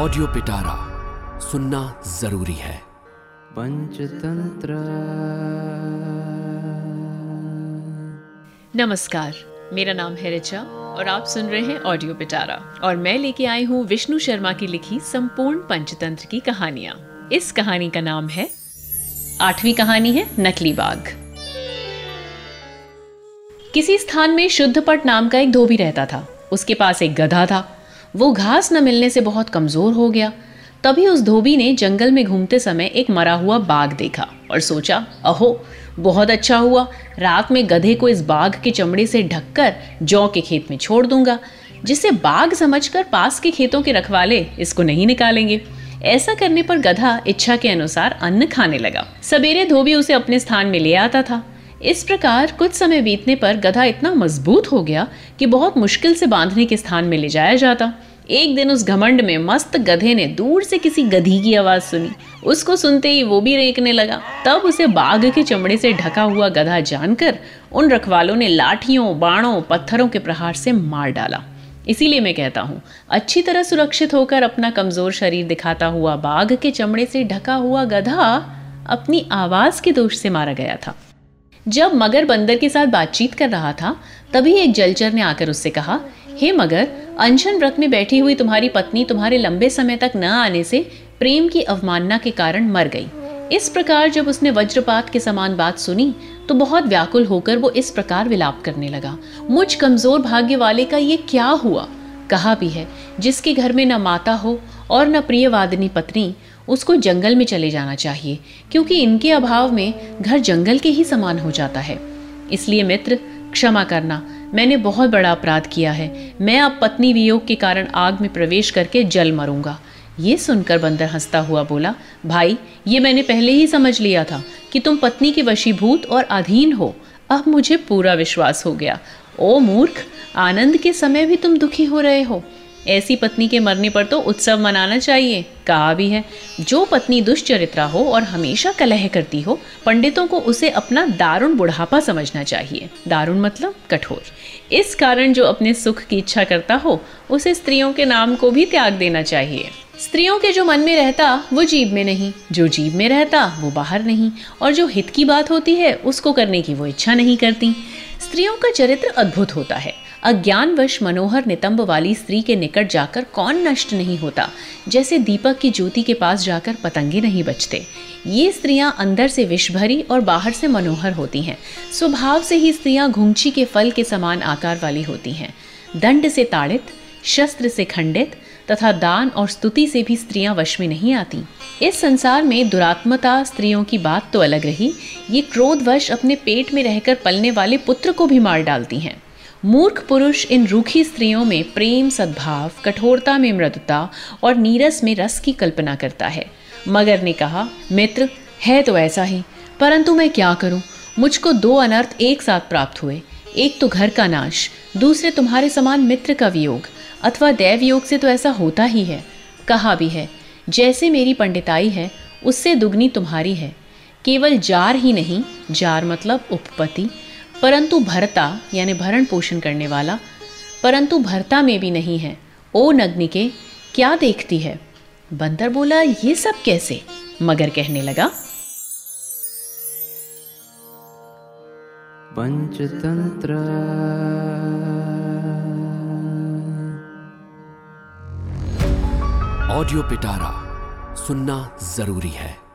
Audio पिटारा सुनना जरूरी है। पंचतंत्र। नमस्कार, मेरा नाम है ऋचा और आप सुन रहे हैं ऑडियो पिटारा, और मैं लेके आई हूँ विष्णु शर्मा की लिखी संपूर्ण पंचतंत्र की कहानियाँ। इस कहानी का नाम है, 8वीं कहानी है, नकली बाघ। किसी स्थान में शुद्धपट नाम का एक धोबी रहता था। उसके पास एक गधा था। वो घास न मिलने से बहुत कमज़ोर हो गया। तभी उस धोबी ने जंगल में घूमते समय एक मरा हुआ बाघ देखा और सोचा, अहो बहुत अच्छा हुआ, रात में गधे को इस बाघ के चमड़े से ढककर जौ के खेत में छोड़ दूंगा, जिसे बाघ समझकर पास के खेतों के रखवाले इसको नहीं निकालेंगे। ऐसा करने पर गधा इच्छा के अनुसार अन्न खाने लगा। सवेरे धोबी उसे अपने स्थान में ले आता था। इस प्रकार कुछ समय बीतने पर गधा इतना मजबूत हो गया कि बहुत मुश्किल से बांधने के स्थान में ले जाया जाता। एक दिन उस घमंड में मस्त गधे ने दूर से किसी गधी की आवाज़ सुनी। उसको सुनते ही वो भी रेंकने लगा। तब उसे बाघ के चमड़े से ढका हुआ गधा जानकर उन रखवालों ने लाठियों, बाणों, पत्थरों के प्रहार से मार डाला। इसीलिए मैं कहता हूँ, अच्छी तरह सुरक्षित होकर अपना कमज़ोर शरीर दिखाता हुआ बाघ के चमड़े से ढका हुआ गधा अपनी आवाज़ के दोष से मारा गया था। जब मगर बंदर के साथ बातचीत कर रहा था, तभी एक जलचर ने आकर उससे कहा, हे मगर, अनशन व्रत में बैठी हुई तुम्हारी पत्नी तुम्हारे लंबे समय तक न आने से प्रेम की अवमानना के कारण मर गई। इस प्रकार जब उसने वज्रपात के समान बात सुनी तो बहुत व्याकुल होकर वो इस प्रकार विलाप करने लगा, मुझ कमज़ोर भाग्य वाले का ये क्या हुआ। कहा भी है, जिसके घर में न माता हो और न प्रियवादिनी पत्नी, उसको जंगल में चले जाना चाहिए, क्योंकि इनके अभाव में घर जंगल के ही समान हो जाता है। इसलिए मित्र, क्षमा करना, मैंने बहुत बड़ा अपराध किया है। मैं अब पत्नी वियोग के कारण आग में प्रवेश करके जल मरूंगा। ये सुनकर बंदर हंसता हुआ बोला, भाई, ये मैंने पहले ही समझ लिया था कि तुम पत्नी के वशीभूत और अधीन हो। अब मुझे पूरा विश्वास हो गया। ओ मूर्ख, आनंद के समय भी तुम दुखी हो रहे हो। ऐसी पत्नी के मरने पर तो उत्सव मनाना चाहिए। कहा भी है, जो पत्नी दुष्चरित्रा हो और हमेशा कलह करती हो, पंडितों को उसे अपना दारुण बुढ़ापा समझना चाहिए। दारुण मतलब कठोर। इस कारण जो अपने सुख की इच्छा करता हो, उसे स्त्रियों के नाम को भी त्याग देना चाहिए। स्त्रियों के जो मन में रहता वो जीभ में नहीं, जो जीभ में रहता वो बाहर नहीं, और जो हित की बात होती है उसको करने की वो इच्छा नहीं करती। स्त्रियों का चरित्र अद्भुत होता है। अज्ञानवश मनोहर नितंब वाली स्त्री के निकट जाकर कौन नष्ट नहीं होता, जैसे दीपक की ज्योति के पास जाकर पतंगे नहीं बचते। ये स्त्रियां अंदर से विषभरी और बाहर से मनोहर होती हैं। स्वभाव से ही स्त्रियां घुंघची के फल के समान आकार वाली होती हैं। दंड से ताड़ित, शस्त्र से खंडित तथा दान और स्तुति से भी स्त्रियां वश में नहीं आती। इस संसार में दुरात्मता स्त्रियों की बात तो अलग रही, ये क्रोधवश अपने पेट में रहकर पलने वाले पुत्र को भी मार डालती हैं। मूर्ख पुरुष इन रूखी स्त्रियों में प्रेम, सद्भाव, कठोरता में मृदुता और नीरस में रस की कल्पना करता है। मगर ने कहा, मित्र, है तो ऐसा ही, परंतु मैं क्या करूं? मुझको दो अनर्थ एक साथ प्राप्त हुए। एक तो घर का नाश, दूसरे तुम्हारे समान मित्र का वियोग अथवा दैव योग से तो ऐसा होता ही है। कहा भी है, जैसे मेरी पंडिताई है उससे दुगनी तुम्हारी है। केवल जार ही नहीं, जार मतलब उपपत्ति, परंतु भरता यानी भरण पोषण करने वाला, परंतु भरता में भी नहीं है। ओ नग्निके, क्या देखती है। बंदर बोला, ये सब कैसे। मगर कहने लगा, पंचतंत्र। ऑडियो पिटारा सुनना जरूरी है।